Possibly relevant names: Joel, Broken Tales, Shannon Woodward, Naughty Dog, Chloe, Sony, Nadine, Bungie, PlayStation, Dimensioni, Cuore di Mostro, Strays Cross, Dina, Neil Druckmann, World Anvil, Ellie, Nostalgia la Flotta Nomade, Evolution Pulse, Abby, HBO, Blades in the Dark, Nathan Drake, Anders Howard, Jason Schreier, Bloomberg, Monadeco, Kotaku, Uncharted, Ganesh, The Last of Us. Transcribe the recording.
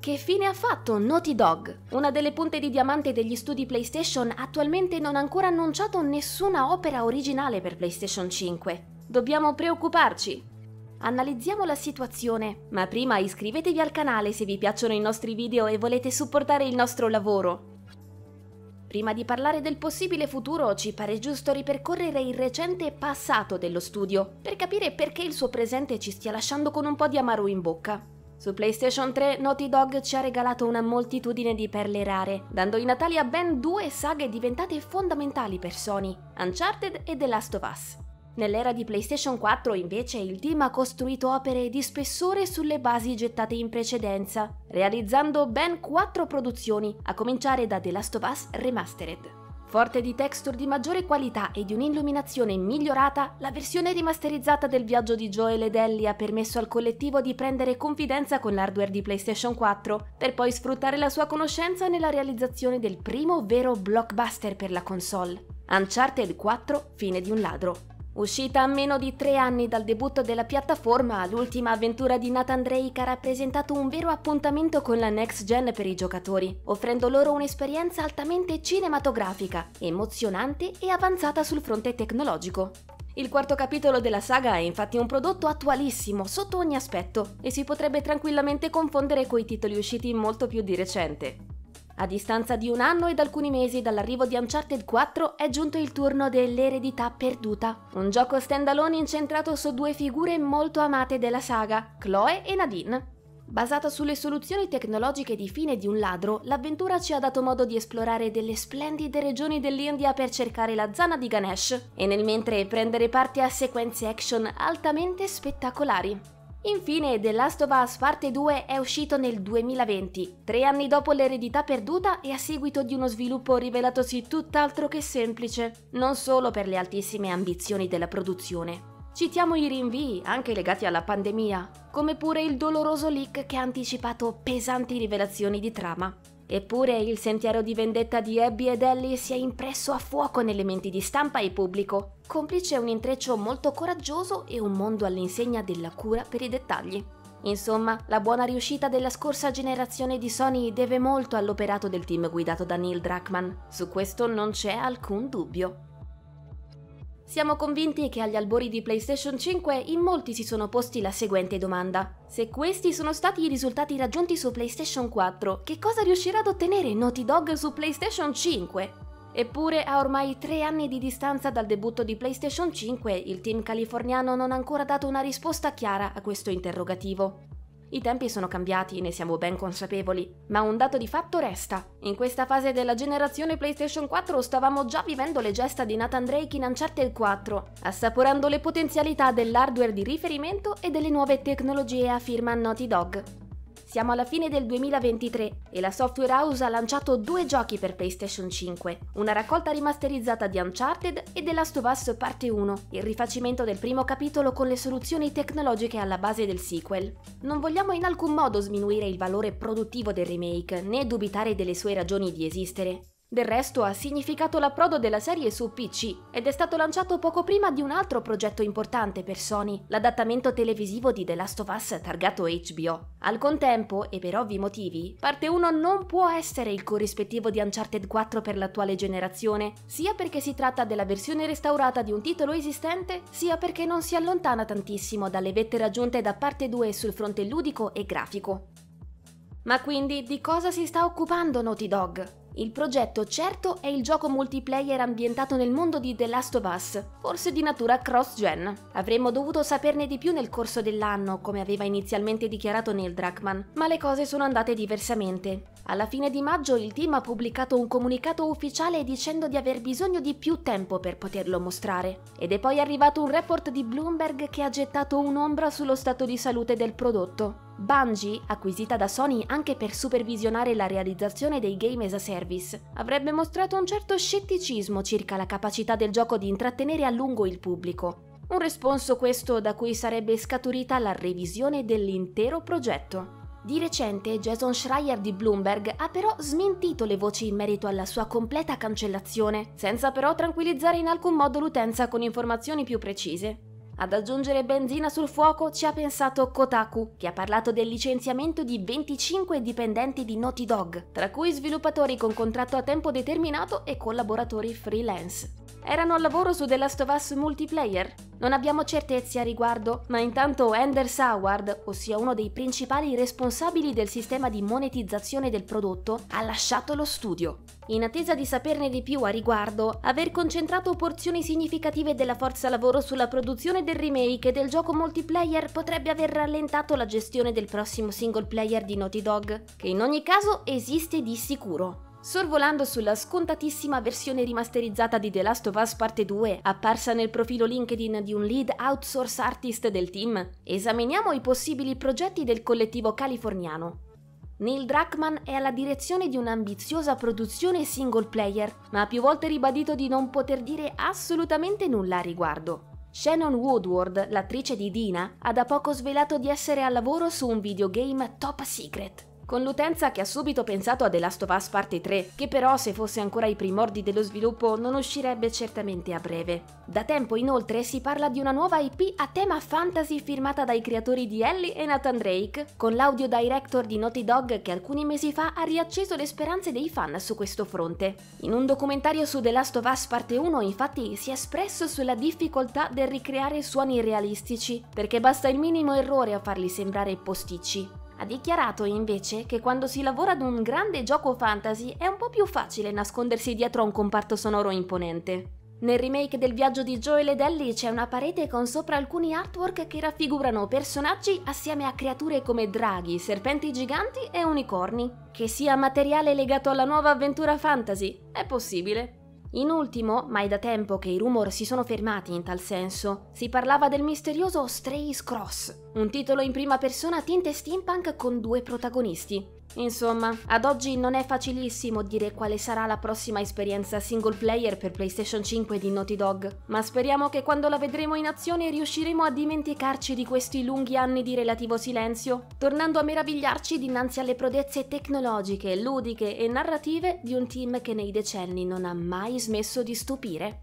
Che fine ha fatto Naughty Dog? Una delle punte di diamante degli studi PlayStation attualmente non ha ancora annunciato nessuna opera originale per PlayStation 5. Dobbiamo preoccuparci! Analizziamo la situazione, ma prima iscrivetevi al canale se vi piacciono i nostri video e volete supportare il nostro lavoro. Prima di parlare del possibile futuro, ci pare giusto ripercorrere il recente passato dello studio, per capire perché il suo presente ci stia lasciando con un po' di amaro in bocca. Su PlayStation 3, Naughty Dog ci ha regalato una moltitudine di perle rare, dando i natali a ben 2 saghe diventate fondamentali per Sony, Uncharted e The Last of Us. Nell'era di PlayStation 4, invece, il team ha costruito opere di spessore sulle basi gettate in precedenza, realizzando ben 4 produzioni, a cominciare da The Last of Us Remastered. Forte di texture di maggiore qualità e di un'illuminazione migliorata, la versione rimasterizzata del viaggio di Joel ed Ellie ha permesso al collettivo di prendere confidenza con l'hardware di PlayStation 4, per poi sfruttare la sua conoscenza nella realizzazione del primo vero blockbuster per la console, Uncharted 4: Fine di un ladro. Uscita a meno di 3 anni dal debutto della piattaforma, l'ultima avventura di Nathan Drake ha rappresentato un vero appuntamento con la next gen per i giocatori, offrendo loro un'esperienza altamente cinematografica, emozionante e avanzata sul fronte tecnologico. Il quarto capitolo della saga è infatti un prodotto attualissimo sotto ogni aspetto e si potrebbe tranquillamente confondere coi titoli usciti molto più di recente. A distanza di 1 anno ed alcuni mesi dall'arrivo di Uncharted 4 è giunto il turno dell'Eredità Perduta, un gioco standalone incentrato su 2 figure molto amate della saga, Chloe e Nadine. Basato sulle soluzioni tecnologiche di Fine di un ladro, l'avventura ci ha dato modo di esplorare delle splendide regioni dell'India per cercare la zana di Ganesh e nel mentre prendere parte a sequenze action altamente spettacolari. Infine, The Last of Us Parte 2 è uscito nel 2020, 3 anni dopo l'Eredità Perduta e a seguito di uno sviluppo rivelatosi tutt'altro che semplice, non solo per le altissime ambizioni della produzione. Citiamo i rinvii, anche legati alla pandemia, come pure il doloroso leak che ha anticipato pesanti rivelazioni di trama. Eppure il sentiero di vendetta di Abby ed Ellie si è impresso a fuoco nelle menti di stampa e pubblico, complice un intreccio molto coraggioso e un mondo all'insegna della cura per i dettagli. Insomma, la buona riuscita della scorsa generazione di Sony deve molto all'operato del team guidato da Neil Druckmann, su questo non c'è alcun dubbio. Siamo convinti che agli albori di PlayStation 5 in molti si sono posti la seguente domanda. Se questi sono stati i risultati raggiunti su PlayStation 4, che cosa riuscirà ad ottenere Naughty Dog su PlayStation 5? Eppure, a ormai 3 anni di distanza dal debutto di PlayStation 5, il team californiano non ha ancora dato una risposta chiara a questo interrogativo. I tempi sono cambiati, ne siamo ben consapevoli, ma un dato di fatto resta. In questa fase della generazione PlayStation 4 stavamo già vivendo le gesta di Nathan Drake in Uncharted 4, assaporando le potenzialità dell'hardware di riferimento e delle nuove tecnologie a firma Naughty Dog. Siamo alla fine del 2023 e la software house ha lanciato 2 giochi per PlayStation 5, una raccolta rimasterizzata di Uncharted e The Last of Us Parte 1, il rifacimento del primo capitolo con le soluzioni tecnologiche alla base del sequel. Non vogliamo in alcun modo sminuire il valore produttivo del remake, né dubitare delle sue ragioni di esistere. Del resto ha significato l'approdo della serie su PC ed è stato lanciato poco prima di un altro progetto importante per Sony, l'adattamento televisivo di The Last of Us targato HBO. Al contempo, e per ovvi motivi, parte 1 non può essere il corrispettivo di Uncharted 4 per l'attuale generazione, sia perché si tratta della versione restaurata di un titolo esistente, sia perché non si allontana tantissimo dalle vette raggiunte da parte 2 sul fronte ludico e grafico. Ma quindi di cosa si sta occupando Naughty Dog? Il progetto certo è il gioco multiplayer ambientato nel mondo di The Last of Us, forse di natura cross-gen. Avremmo dovuto saperne di più nel corso dell'anno, come aveva inizialmente dichiarato Neil Druckmann, ma le cose sono andate diversamente. Alla fine di maggio il team ha pubblicato un comunicato ufficiale dicendo di aver bisogno di più tempo per poterlo mostrare. Ed è poi arrivato un report di Bloomberg che ha gettato un'ombra sullo stato di salute del prodotto. Bungie, acquisita da Sony anche per supervisionare la realizzazione dei game as a service, avrebbe mostrato un certo scetticismo circa la capacità del gioco di intrattenere a lungo il pubblico. Un responso questo da cui sarebbe scaturita la revisione dell'intero progetto. Di recente Jason Schreier di Bloomberg ha però smentito le voci in merito alla sua completa cancellazione, senza però tranquillizzare in alcun modo l'utenza con informazioni più precise. Ad aggiungere benzina sul fuoco ci ha pensato Kotaku, che ha parlato del licenziamento di 25 dipendenti di Naughty Dog, tra cui sviluppatori con contratto a tempo determinato e collaboratori freelance. Erano al lavoro su The Last of Us Multiplayer? Non abbiamo certezze a riguardo, ma intanto Anders Howard, ossia uno dei principali responsabili del sistema di monetizzazione del prodotto, ha lasciato lo studio. In attesa di saperne di più a riguardo, aver concentrato porzioni significative della forza lavoro sulla produzione del remake e del gioco multiplayer potrebbe aver rallentato la gestione del prossimo single player di Naughty Dog, che in ogni caso esiste di sicuro. Sorvolando sulla scontatissima versione rimasterizzata di The Last of Us Parte 2, apparsa nel profilo LinkedIn di un lead outsource artist del team, esaminiamo i possibili progetti del collettivo californiano. Neil Druckmann è alla direzione di un'ambiziosa produzione single player, ma ha più volte ribadito di non poter dire assolutamente nulla a riguardo. Shannon Woodward, l'attrice di Dina, ha da poco svelato di essere al lavoro su un videogame top secret, con l'utenza che ha subito pensato a The Last of Us Parte 3, che però, se fosse ancora ai primordi dello sviluppo, non uscirebbe certamente a breve. Da tempo inoltre si parla di una nuova IP a tema fantasy firmata dai creatori di Ellie e Nathan Drake, con l'audio director di Naughty Dog che alcuni mesi fa ha riacceso le speranze dei fan su questo fronte. In un documentario su The Last of Us Parte 1, infatti, si è espresso sulla difficoltà del ricreare suoni realistici, perché basta il minimo errore a farli sembrare posticci. Ha dichiarato invece che quando si lavora ad un grande gioco fantasy è un po' più facile nascondersi dietro a un comparto sonoro imponente. Nel remake del viaggio di Joel ed Ellie c'è una parete con sopra alcuni artwork che raffigurano personaggi assieme a creature come draghi, serpenti giganti e unicorni. Che sia materiale legato alla nuova avventura fantasy, è possibile. In ultimo, ma è da tempo che i rumor si sono fermati in tal senso, si parlava del misterioso Strays Cross, un titolo in prima persona a tinte steampunk con due protagonisti. Insomma, ad oggi non è facilissimo dire quale sarà la prossima esperienza single player per PlayStation 5 di Naughty Dog, ma speriamo che quando la vedremo in azione riusciremo a dimenticarci di questi lunghi anni di relativo silenzio, tornando a meravigliarci dinanzi alle prodezze tecnologiche, ludiche e narrative di un team che nei decenni non ha mai smesso di stupire.